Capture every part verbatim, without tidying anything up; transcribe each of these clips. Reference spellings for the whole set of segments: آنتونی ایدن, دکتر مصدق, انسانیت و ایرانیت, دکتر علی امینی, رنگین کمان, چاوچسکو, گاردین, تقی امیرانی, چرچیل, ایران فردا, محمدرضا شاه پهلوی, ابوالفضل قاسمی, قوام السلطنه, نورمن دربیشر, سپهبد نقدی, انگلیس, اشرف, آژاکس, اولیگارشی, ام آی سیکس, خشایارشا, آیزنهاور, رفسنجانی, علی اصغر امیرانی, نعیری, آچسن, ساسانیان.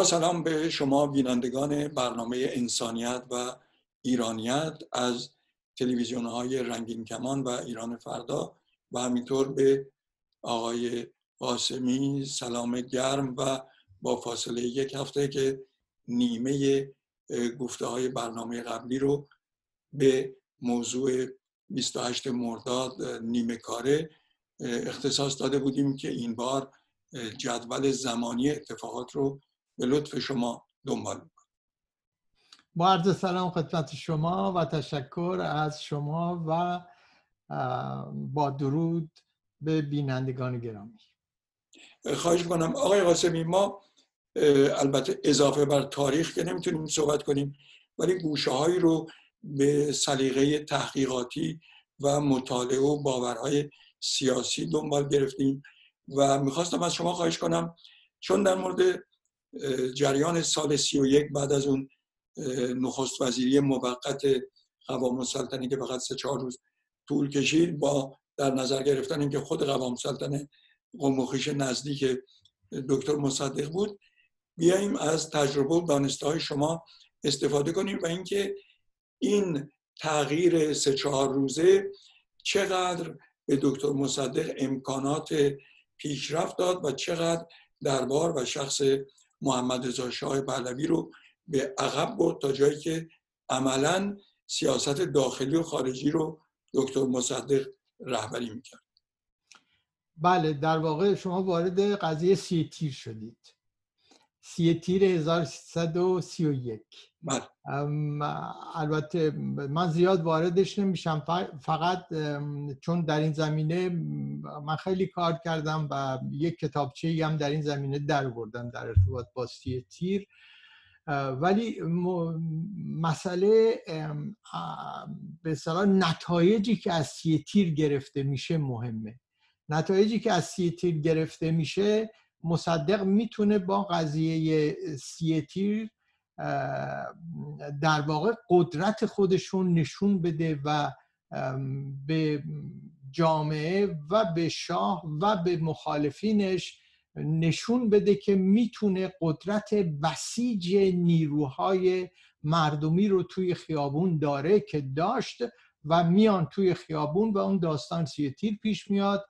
با سلام به شما بینندگان برنامه انسانیت و ایرانیت از تلویزیون‌های رنگین کمان و ایران فردا و همینطور به آقای قاسمی سلام گرم و با فاصله یک هفته که نیمه گفته‌های برنامه قبلی رو به موضوع بیست و هشت مرداد نیمه کاره اختصاص داده بودیم که این بار جدول زمانی اتفاقات رو به لطف شما دنبال می‌کنیم. با عرض سلام خدمت شما و تشکر از شما و با درود به بینندگان گرامی. خواهش می‌کنم آقای قاسمی، ما البته اضافه بر تاریخ که نمیتونیم صحبت کنیم ولی گوشه‌هایی رو به سلیقه تحقیقاتی و مطالعه و باورهای سیاسی دنبال گرفتیم و میخواستم از شما خواهش کنم چون در مورد جریان سال سی و یک بعد از اون نخست وزیری موقت قوام السلطنه که فقط سه چهار روز طول کشید با در نظر گرفتن اینکه خود قوام السلطنه قوم و خویش نزدیک دکتر مصدق بود، بیاییم از تجربه و دانش‌های شما استفاده کنیم و اینکه این تغییر سه چهار روزه چقدر به دکتر مصدق امکانات پیشرفت داد و چقدر دربار و شخص محمدرضا شاه پهلوی رو به عقب برد تا جایی که عملاً سیاست داخلی و خارجی رو دکتر مصدق رهبری میکرد. بله، در واقع شما وارد قضیه سیتیر شدید. سیتیر هزار و سیصد و سی و یک. بله. البته من زیاد واردش نمیشم، فقط چون در این زمینه من خیلی کار کردم و یک کتابچه‌ای هم در این زمینه درآوردم در ارتباط با سیتیر، ولی مسئله به اصطلاح نتایجی که از سیتیر گرفته میشه مهمه. نتایجی که از سیتیر گرفته میشه مصدق میتونه با قضیه سیتیر در واقع قدرت خودشون نشون بده و به جامعه و به شاه و به مخالفینش نشون بده که میتونه قدرت بسیج نیروهای مردمی رو توی خیابون داره که داشت و میان توی خیابون و اون داستان سیتیر پیش میاد،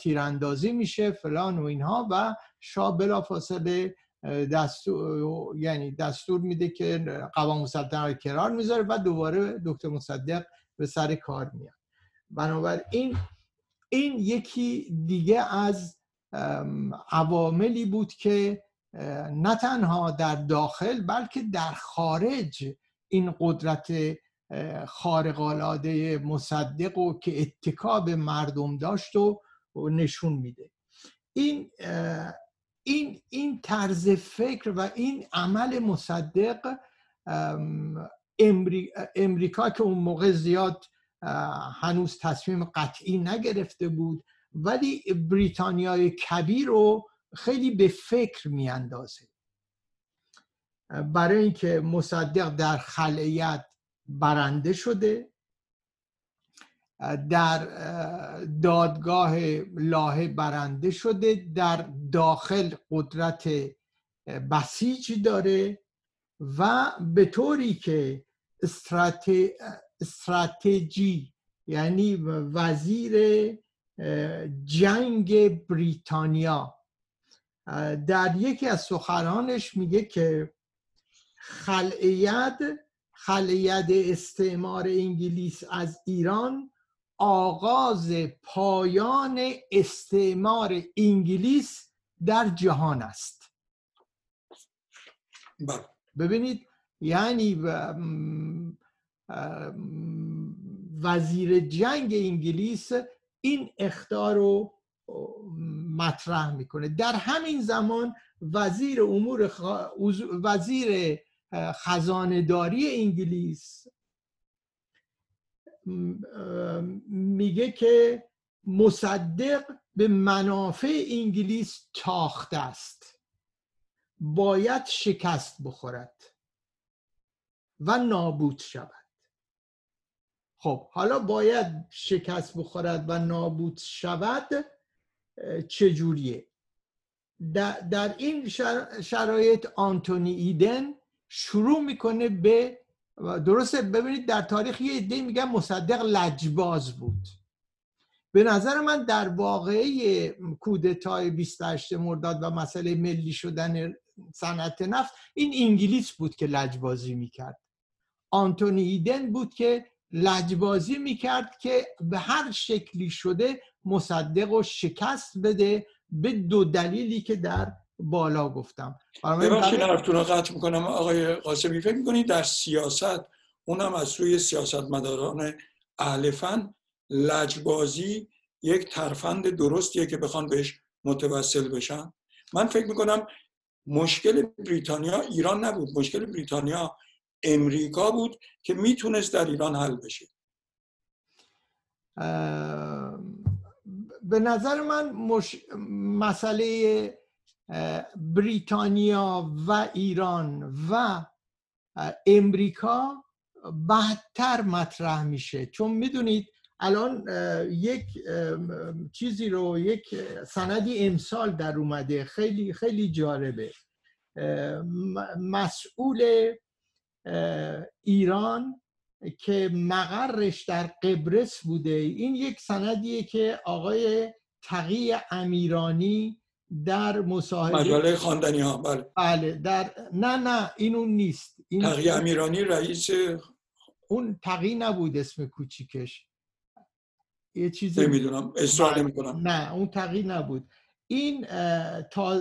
تیراندازی میشه فلان و اینها و شاه بلافاصله دستور یعنی دستور میده که قوام السلطنه رو کنار میذاره و دوباره دکتر مصدق به سر کار میاد. بنابراین این یکی دیگه از عواملی بود که نه تنها در داخل بلکه در خارج این قدرت خارق‌العاده مصدق و که اتکا به مردم داشت و نشون میده. این این این طرز فکر و این عمل مصدق امریکا که اون موقع زیاد هنوز تصمیم قطعی نگرفته بود ولی بریتانیای کبیر رو خیلی به فکر میاندازه، برای اینکه مصدق در خلأیت برنده شده، در دادگاه لاهه برنده شده، در داخل قدرت بسیج داره و به طوری که استراتژی یعنی وزیر جنگ بریتانیا در یکی از سخنرانش میگه که خلأیت خلأیت استعمار انگلیس از ایران آغاز پایان استعمار انگلیس در جهان است. ببینید، یعنی وزیر جنگ انگلیس این اخطار رو مطرح میکنه. در همین زمان وزیر امور خا... وزیر خزانه داری انگلیس میگه که مصدق به منافع انگلیس تاخته است، باید شکست بخورد و نابود شود. خب حالا باید شکست بخورد و نابود شود چجوریه؟ در این شرایط آنتونی ایدن شروع میکنه به درسته. ببینید در تاریخ یه ایده میگن مصدق لجباز بود. به نظر من در واقعه کودتای بیست و هشت مرداد و مسئله ملی شدن صنعت نفت این انگلیس بود که لجبازی میکرد. آنتونی ایدن بود که لجبازی میکرد که به هر شکلی شده مصدق رو شکست بده به دو دلیلی که در بالا گفتم. ببخشید حرفتون رو قطع میکنم آقای قاسمی. فکر میکنید در سیاست اونم از سوی سیاستمداران اهل فن لجبازی یک ترفند درستیه که بخوان بهش متوسل بشن؟ من فکر میکنم مشکل بریتانیا ایران نبود، مشکل بریتانیا امریکا بود که میتونست در ایران حل بشه. به نظر من مش... مسئله بریتانیا و ایران و امریکا بهتر مطرح میشه، چون میدونید الان یک چیزی رو، یک سندی امسال در اومده خیلی خیلی جالبه. مسئول ایران که مقرش در قبرس بوده، این یک سندیه که آقای تقی امیرانی در مصاحبه مجله خواندنی ها بله بله در نه نه این اون نیست، این تقی امیرانی رئیس، اون تقی نبود اسم کوچیکش، یه چیزی نمیدونم اصرار نمی کنم، نه اون تقی نبود. این تا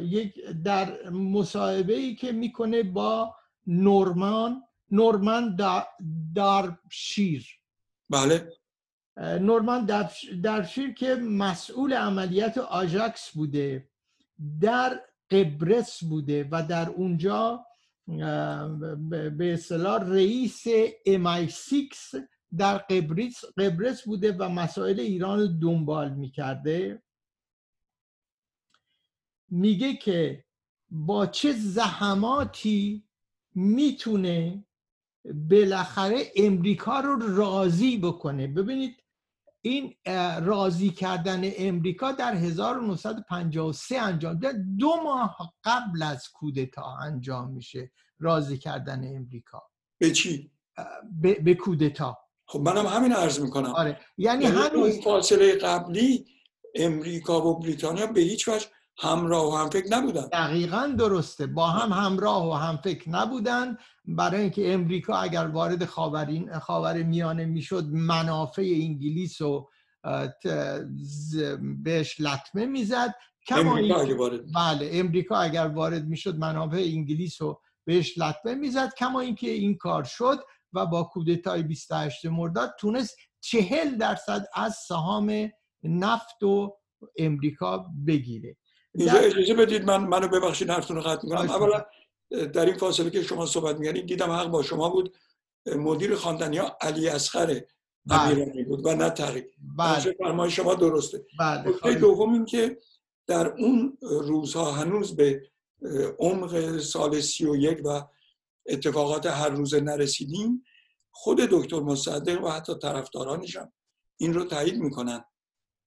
یک در مصاحبه‌ای که میکنه با نورمن نورمن دربیشر، بله نورمن دربیشر که مسئول عملیات آژاکس بوده، در قبرس بوده و در اونجا به اصطلاح رئیس ام آی سیکس در قبرس قبرس بوده و مسائل ایران رو دنبال می‌کرده. میگه که با چه زحماتی میتونه بالاخره امریکا رو راضی بکنه. ببینید این راضی کردن امریکا در هزار و نهصد و پنجاه و سه انجام میشه، دو ماه قبل از کودتا انجام میشه راضی کردن امریکا. به چی؟ به, به کودتا. خب منم همین عرض میکنم. آره یعنی هنوز فاصله قبلی امریکا و بریتانیا به هیچ وجه همراه و همفکر نبودن. دقیقاً درسته، با هم همراه و همفکر نبودن، برای اینکه امریکا اگر وارد خاورین خاورمیانه میشد منافع انگلیس رو بهش لطمه میزد. امریکا اگر وارد بله امریکا اگر وارد میشد منافع انگلیس رو بهش لطمه میزد، کما اینکه این کار شد و با کودتای بیست و هشت مرداد تونست چهل درصد از سهام نفت و امریکا بگیره. اینجا اجازه بدید من منو ببخشید حرفتون رو قطع می‌کنم. اولا در این فاصله که شما صحبت می‌کنید دیدم حق با شما بود، مدیر خواندنی‌ها علی اصغر امیرانی بود و نه تقی. فرمای شما درسته. نکته دوم این که در اون روزها هنوز به عمق سال سی و یک و اتفاقات هر روزه نرسیدیم. خود دکتر مصدق و حتی طرفدارانش هم این رو تایید می‌کنن.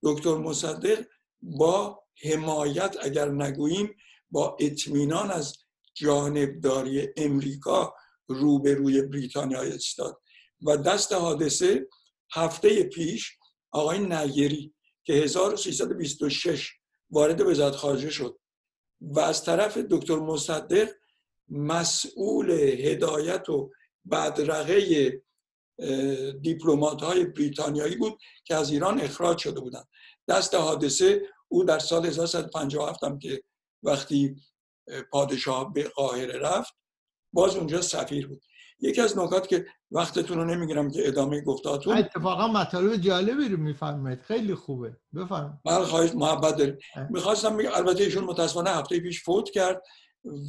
دکتر مصدق با حمایت اگر نگوییم با اطمینان از جانبداری امریکا روبروی بریتانیا ایستاد و دست حادثه هفته پیش آقای نعیری که هزار و سیصد و بیست و شش وارد وزارت خارجه شد و از طرف دکتر مصدق مسئول هدایت و بدرقه دیپلمات‌های بریتانیایی بود که از ایران اخراج شده بودند. دست حادثه او در سال هزار و سیصد و پنجاه و هفت هم که وقتی پادشاه به قاهره رفت باز اونجا سفیر بود. یکی از نکات که وقتتون رو نمیگیرم که ادامه گفتاتون، اتفاقا مطالب جالبی رو میفرمایید، خیلی خوبه، بفرمایید. من خواهش محبت دارم. میخواستم بگم البته ایشون متاسفانه هفته پیش فوت کرد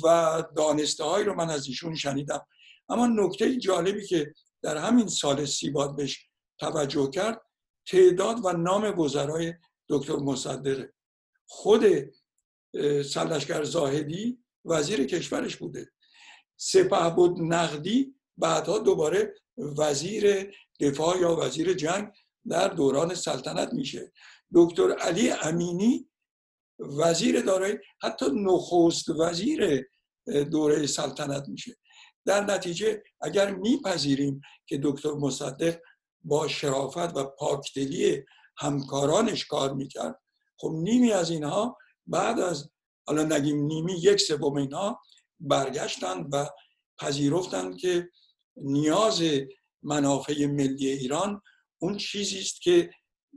و دانسته‌هایی رو من از ایشون شنیدم، اما نکته جالبی که در همین سال سی باید بهش توجه کرد تعداد و نام وزرای دکتر مصدقه. خود سرلشکر زاهدی وزیر کشورش بوده، سپهبد نقدی بعدها دوباره وزیر دفاع یا وزیر جنگ در دوران سلطنت میشه، دکتر علی امینی وزیر دارایی حتی نخست وزیر دوره سلطنت میشه. در نتیجه اگر میپذیریم که دکتر مصدق با شرافت و پاکدلی همکارانش کار میکرد، خب نیمی از اینها بعد از الان نگیم نیمی یک سوم اینها برگشتند و پذیرفتند که نیاز منافع ملی ایران اون چیزی است که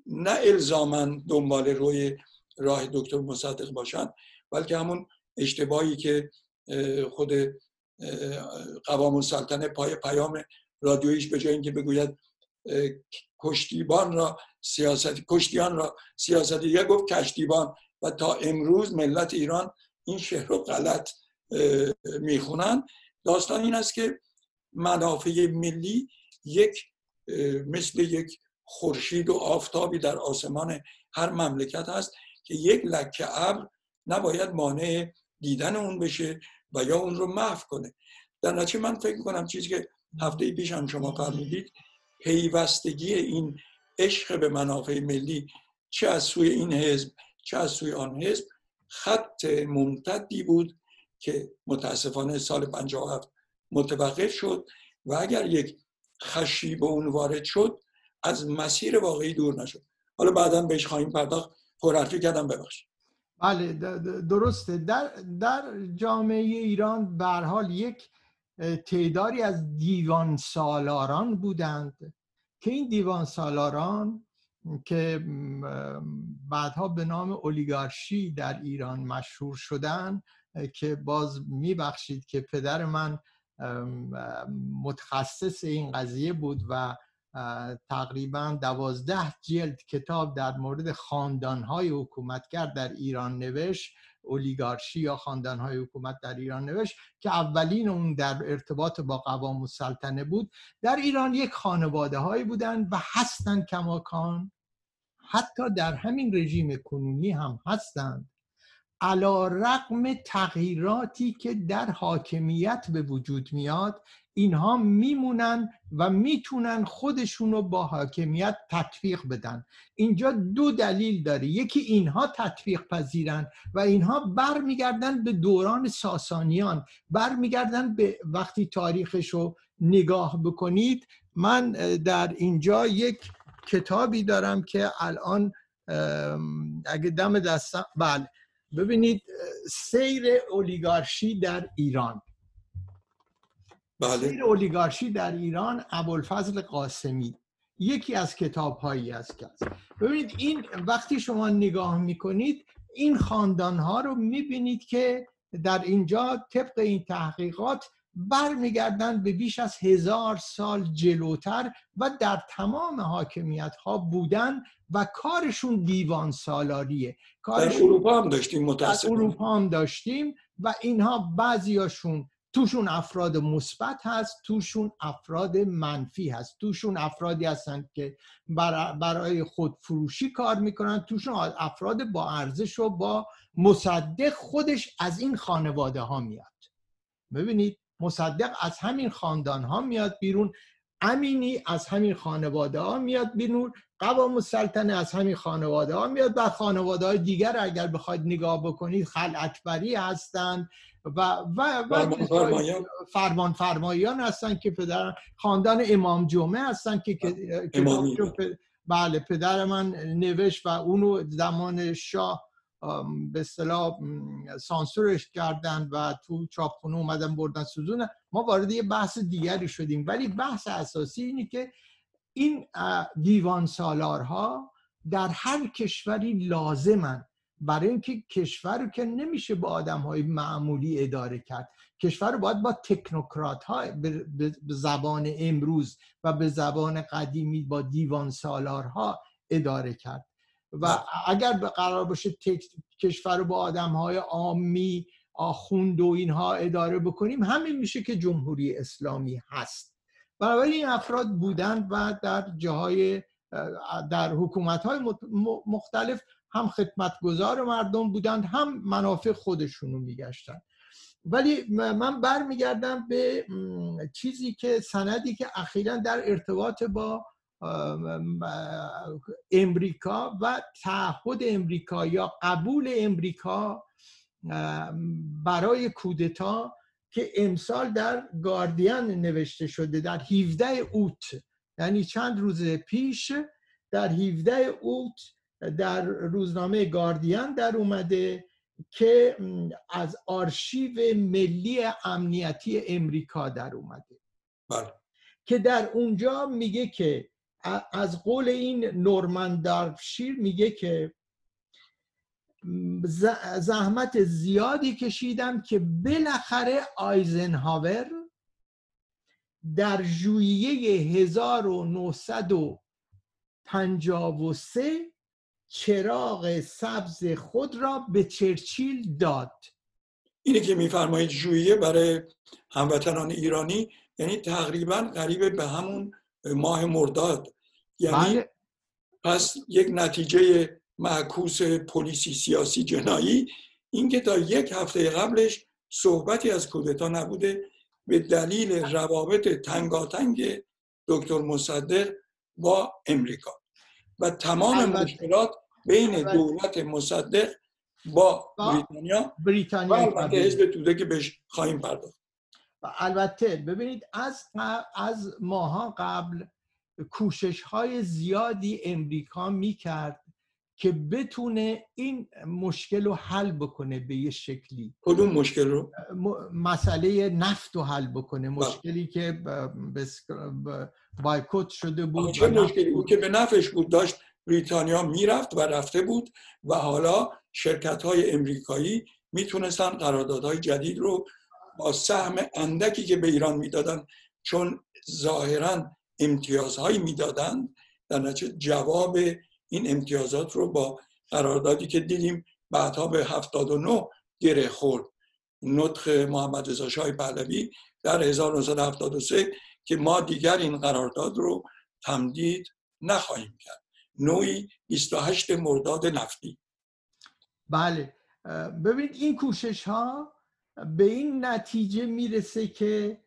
نه الزاماً دنبال روی راه دکتر مصدق باشند، بلکه همون اشتباهی که خود قوام السلطنه پای پیام رادیویش به جای اینکه بگوید کشتیبان را سیاست کشتیان را سیاست یک گفت کشتیبان، و تا امروز ملت ایران این شعر رو غلط میخونن. داستان این است که منافع ملی یک مثل یک خورشید و آفتابی در آسمان هر مملکت هست که یک لکه ابر نباید مانع دیدن اون بشه و یا اون رو محو کنه. در نتیجه من فکر می‌کنم چیزی که هفته پیش هم شما فرمودید، پیوستگی این عشق به منافع ملی چه از سوی این حزب چه از سوی آن حزب خط ممتدی بود که متاسفانه سال پنجاه و هفت متوقف شد و اگر یک خشی به اون وارد شد از مسیر واقعی دور نشد. حالا بعدا بهش خواهیم پرداخت. پرحرفی کردم، ببخشید. بله درسته. در در جامعه ایران به هر حال یک تعدادی از دیوان سالاران بودند که این دیوان سالاران که بعدها به نام اولیگارشی در ایران مشهور شدن، که باز میبخشید که پدر من متخصص این قضیه بود و تقریبا دوازده جلد کتاب در مورد خاندانهای حکومتگر در ایران نوشت، اولیگارشی یا خاندانهای حکومت در ایران نوشت، که اولین اون در ارتباط با قوام السلطنه بود. در ایران یک خانواده هایی بودن و هستن کماکان، حتی در همین رژیم کنونی هم هستند، علی رغم تغییراتی که در حاکمیت به وجود میاد اینها میمونن و میتونن خودشونو با حاکمیت تطبیق بدن. اینجا دو دلیل داره، یکی اینها تطبیق پذیرن و اینها برمیگردن به دوران ساسانیان، برمیگردن به وقتی تاریخشو نگاه بکنید. من در اینجا یک کتابی دارم که الان اگه دم دستم، بله ببینید، سیر اولیگارشی در ایران. بله. سیر اولیگارشی در ایران، ابوالفضل قاسمی، یکی از کتاب‌هایی است که ببینید این وقتی شما نگاه می‌کنید این خاندان‌ها رو می‌بینید که در اینجا طبق این تحقیقات برمیگردن به بیش از هزار سال جلوتر و در تمام حاکمیت‌ها بودن و کارشون دیوان سالاریه. کارشون در اروپا هم داشتیم، متأسفانه در اروپا هم داشتیم و اینها بعضیاشون توشون افراد مثبت هست، توشون افراد منفی هست، توشون افرادی هستند که برای خودفروشی کار میکنن، توشون افراد با ارزش و با مصدق خودش از این خانواده ها میاد. ببینید مصدق از همین خاندان ها میاد بیرون، امینی از همین خانواده ها میاد بیرون، قوام السلطنه از همین خانواده ها میاد و خانواده های دیگر اگر بخواید نگاه بکنید خلعتبری هستند و و و فرمان فرمایان هستند که پدر خاندان امام جمعه هستند که امامی. بله پدر من نوشت و اونو زمان شاه به اصطلاح سانسورش کردن و تو چاپخونه اومدن بردن سوزوندن. ما وارد یه بحث دیگری شدیم، ولی بحث اساسی اینه که این دیوان سالارها در هر کشوری لازمن، برای اینکه کشور رو که نمیشه با آدم‌های معمولی اداره کرد، کشور رو باید با تکنوکرات‌ها به زبان امروز و به زبان قدیمی با دیوان سالارها اداره کرد و اگر به قرار باشه تک... کشور رو با آدم‌های عامی آخوند و اینها اداره بکنیم، همین میشه که جمهوری اسلامی هست. بنابراین این افراد بودن و در جاهای در حکومت‌های مختلف هم خدمتگزار مردم بودند، هم منافع خودشونو میگشتن. ولی من برمیگردم به چیزی که سندی که اخیراً در ارتباط با امریکا و تعهد امریکا یا قبول امریکا برای کودتا که امسال در گاردین نوشته شده در هفدهم اوت، یعنی چند روز پیش در هفدهم اوت در روزنامه گاردین در اومده که از آرشیو ملی امنیتی امریکا در اومده بله. که در اونجا میگه که از قول این نورمن دربیشر میگه که زحمت زیادی کشیدم که بالاخره آیزنهاور در ژوئیه هزار و نهصد و پنجاه و سه چراغ سبز خود را به چرچیل داد. اینه که میفرمایید ژوئیه برای هموطنان ایرانی یعنی تقریباً قریب به همون ماه مرداد، یعنی بله. پس یک نتیجه معکوس پلیسی سیاسی جنایی این که تا یک هفته قبلش صحبتی از کودتا نبوده به دلیل روابط تنگاتنگ دکتر مصدق با امریکا و تمام البته. مشکلات بین البته. دولت مصدق با بریتانیا بریتانیا و حزب توده که بهش خواهیم پرداخت. البته ببینید از از ماها قبل کوشش‌های زیادی امریکا می‌کرد که بتونه این مشکل رو حل بکنه به یه شکلی. کدوم مشکل رو؟ مسئله نفت رو حل بکنه، مشکلی با. که بس... بایکوت شده بود. چه مشکلی بود که به نفعش بود؟ داشت بریتانیا میرفت و رفته بود و حالا شرکت‌های امریکایی میتونستن قراردادهای جدید رو با سهم اندکی که به ایران میدادن، چون ظاهراً امتیازهایی میدادن، در نتیجه جواب این امتیازات رو با قراردادی که دیدیم بعدها به هفتاد و نه گره خورد، نطق محمدرضا شاه پهلوی در هزار و نهصد و هفتاد و سه که ما دیگر این قرارداد رو تمدید نخواهیم کرد، نوعی بیست و هشت مرداد نفتی. بله ببین این کوشش ها به این نتیجه میرسه که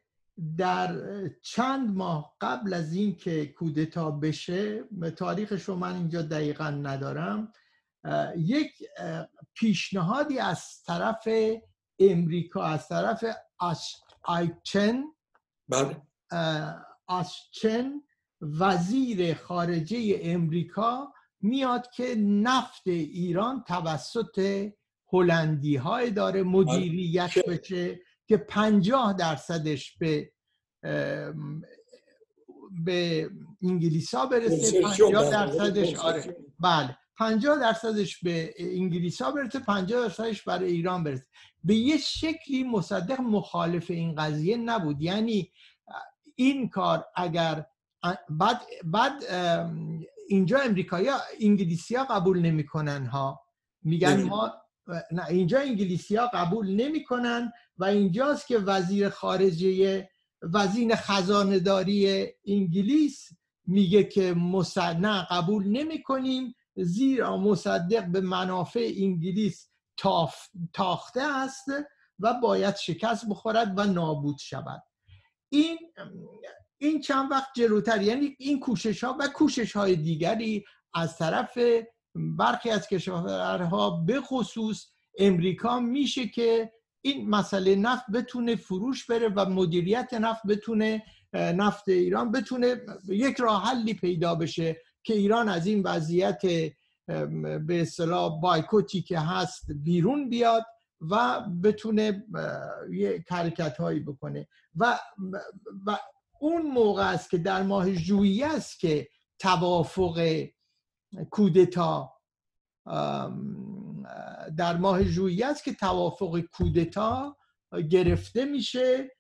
در چند ماه قبل از این که کودتا بشه، تاریخش رو من اینجا دقیقا ندارم، یک پیشنهادی از طرف امریکا، از طرف آچسن بله. آچسن وزیر خارجه امریکا میاد که نفت ایران توسط هلندی ها اداره مدیریت بشه که پنجاه درصدش به به انگلیسا برسه، پنجاه درصدش آره بله پنجاه درصدش به انگلیسا برسه، پنجاه درصدش برای ایران برسه. به یه شکلی مصدق مخالف این قضیه نبود، یعنی این کار اگر بعد بعد اینجا امریکایی‌ها انگلیسی‌ها قبول نمی‌کنن ها، میگن ما نه، اینجا انگلیسی‌ها قبول نمی‌کنن و اینجاست که وزیر خارجه وزیر خزانه‌داری انگلیس میگه که مصدق قبول نمی‌کنیم زیرا مصدق به منافع انگلیس تاف... تاخته است و باید شکست بخورد و نابود شود. این این چند وقت جلوتر، یعنی این کوشش ها و کوشش های دیگری از طرف برخی از کشورها به خصوص امریکا میشه که این مسئله نفت بتونه فروش بره و مدیریت نفت بتونه نفت ایران بتونه یک راه حلی پیدا بشه که ایران از این وضعیت به اصطلاح بایکوتی که هست بیرون بیاد و بتونه یه حرکت هایی بکنه و و اون موقع است که در ماه ژوئیه است که توافق کودتا در ماه ژوئیه است که توافق کودتا گرفته میشه،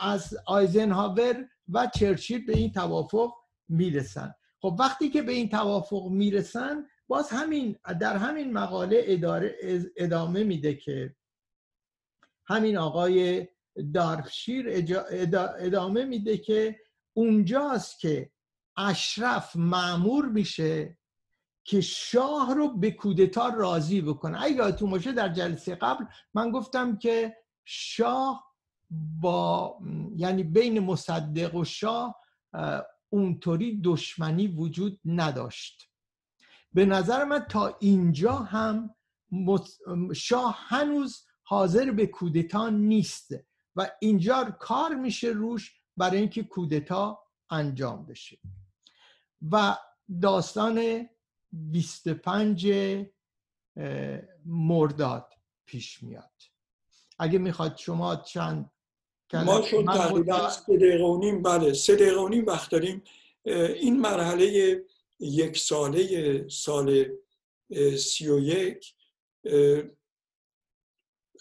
از آیزنهاور و چرچیل به این توافق میرسن. خب وقتی که به این توافق میرسن باز همین در همین مقاله اداره ادامه میده که همین آقای دربیشر ادامه میده که اونجاست که اشرف مأمور میشه که شاه رو به کودتا راضی بکنه. اگه یادتون باشه در جلسه قبل من گفتم که شاه با یعنی بین مصدق و شاه اونطوری دشمنی وجود نداشت. به نظر من تا اینجا هم شاه هنوز حاضر به کودتا نیست و اینجا کار میشه روش برای اینکه کودتا انجام بشه. و داستان بیست و پنج مرداد پیش میاد. اگه میخواد شما چند ما شد تقریبا سه دقیقه و نیم، بله سه دقیقه و نیم وقت داریم. این مرحله یک ساله سال سی و یک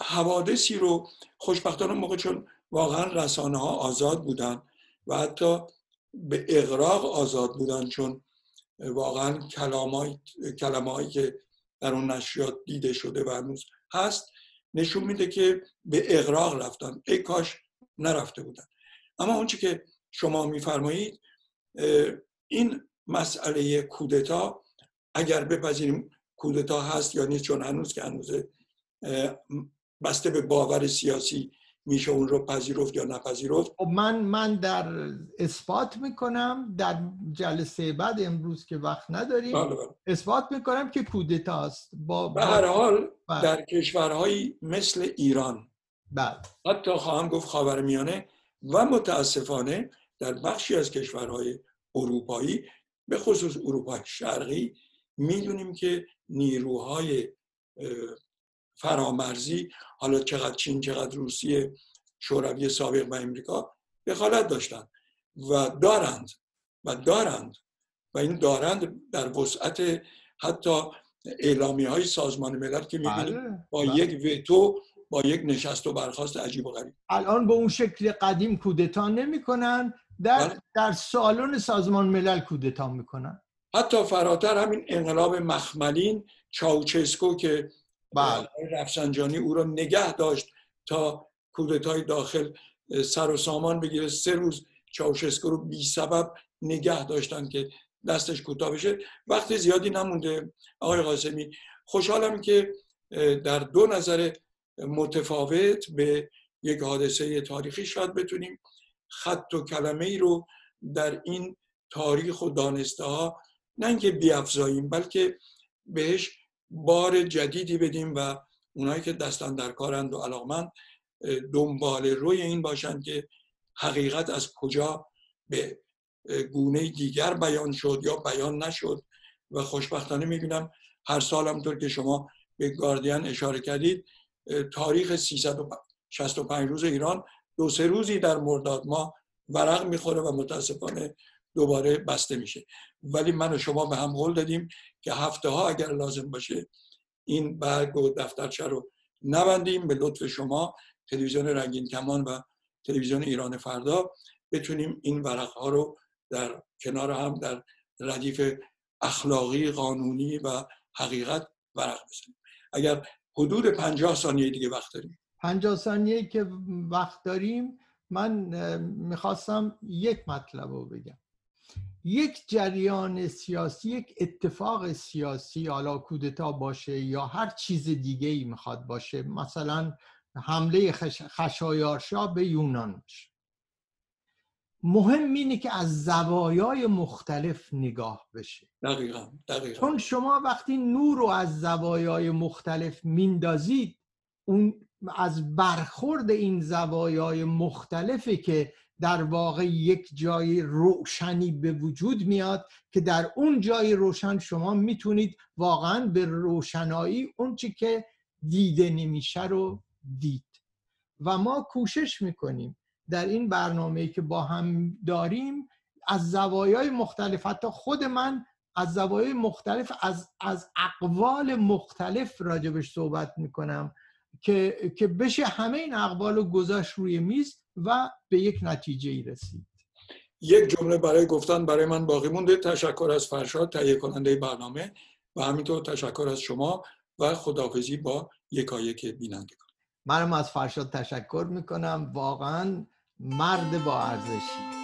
حوادثی رو خوشبختانه موقع چون واقعا رسانه ها آزاد بودن و حتی به اغراق آزاد بودن، چون واقعا کلمه هایی که در اون نشریات دیده شده و هنوز هست نشون میده که به اغراق رفتن، ای کاش نرفته بودن. اما اون چی که شما میفرمایید، این مسئله کودتا اگر بپذیریم کودتا هست یا نیست، چون هنوز که هنوز بسته به باور سیاسی میشه اون رو پذیرفت یا نپذیرفت. من من در اثبات میکنم در جلسه بعد، امروز که وقت نداریم، بله بله. اثبات میکنم که کودتا است. با به هر حال بله. در کشورهایی مثل ایران، بله. حتی خواهم گفت خاورمیانه و متاسفانه در بخشی از کشورهای اروپایی، به خصوص اروپای شرقی، میدونیم که نیروهای فرامرزی، حالا چقدر چین چقدر روسیه شوروی سابق و امریکا، دخالت داشتند و دارند و دارند و این دارند در وسعت حتی اعلامیه‌های سازمان ملل که می‌بینیم با بله. یک وتو، با یک نشست و برخاست عجیب و غریب. الان به اون شکل قدیم کودتا نمی‌کنن، در بله. در سالن سازمان ملل کودتا می‌کنن. حتی فراتر همین انقلاب مخملین چاوچسکو که بله رفسنجانی او را نگه داشت تا کودتای داخل سر و سامان بگیره، سه روز چاوشسکو رو بی سبب نگه داشتن که دستش کوتاه بشه. وقت زیادی نمونده آقای قاسمی. خوشحالم که در دو نظر متفاوت به یک حادثه تاریخی شاید بتونیم خط و کلمه ای رو در این تاریخ و دانسته ها نه اینکه بیافزاییم بلکه بهش بار جدیدی بدیم و اونایی که دستن در کارند و علاقمند دنبال روی این باشند که حقیقت از کجا به گونه دیگر بیان شد یا بیان نشد. و خوشبختانه می‌بینم هر سال همونطور که شما به گاردین اشاره کردید، تاریخ سیصد و شصت و پنج روز ایران دو سه روزی در مرداد ما ورق می‌خوره و متاسفانه دوباره بسته میشه. ولی من و شما به هم قول دادیم که هفته ها اگر لازم باشه این برگ و دفترچه رو نبندیم، به لطف شما تلویزیون رنگین کمان و تلویزیون ایران فردا بتونیم این ورق ها رو در کنار هم در ردیف اخلاقی، قانونی و حقیقت ورق بزنیم. اگر حدود پنجاه ثانیه دیگه وقت داریم، پنجاه ثانیه که وقت داریم، من میخواستم یک مطلب رو بگم. یک جریان سیاسی، یک اتفاق سیاسی، حالا کودتا باشه یا هر چیز دیگه ای میخواد باشه، مثلا حمله خش... خشایارشا به یونان باشه، مهم اینه که از زوایای مختلف نگاه بشه. دقیقاً دقیقاً. چون شما وقتی نور رو از زوایای مختلف میندازید، اون از برخورد این زوایای مختلفه که در واقع یک جای روشنی به وجود میاد که در اون جای روشن شما میتونید واقعا به روشنایی اون چی که دیده نمیشه رو دید. و ما کوشش میکنیم در این برنامه‌ای که با هم داریم از زوایای مختلف، حتی خود من از زوایای مختلف، از از اقوال مختلف راجبش صحبت میکنم که که بشه همه این اقوال رو گذاشت روی میز و به یک نتیجه‌ای رسید. یک جمله برای گفتن برای من باقی مونده. تشکر از فرشاد تهیه کننده برنامه و همینطور تشکر از شما و خداحافظی با یکایک بینندگان. منم از فرشاد تشکر میکنم، واقعا مرد با ارزشی.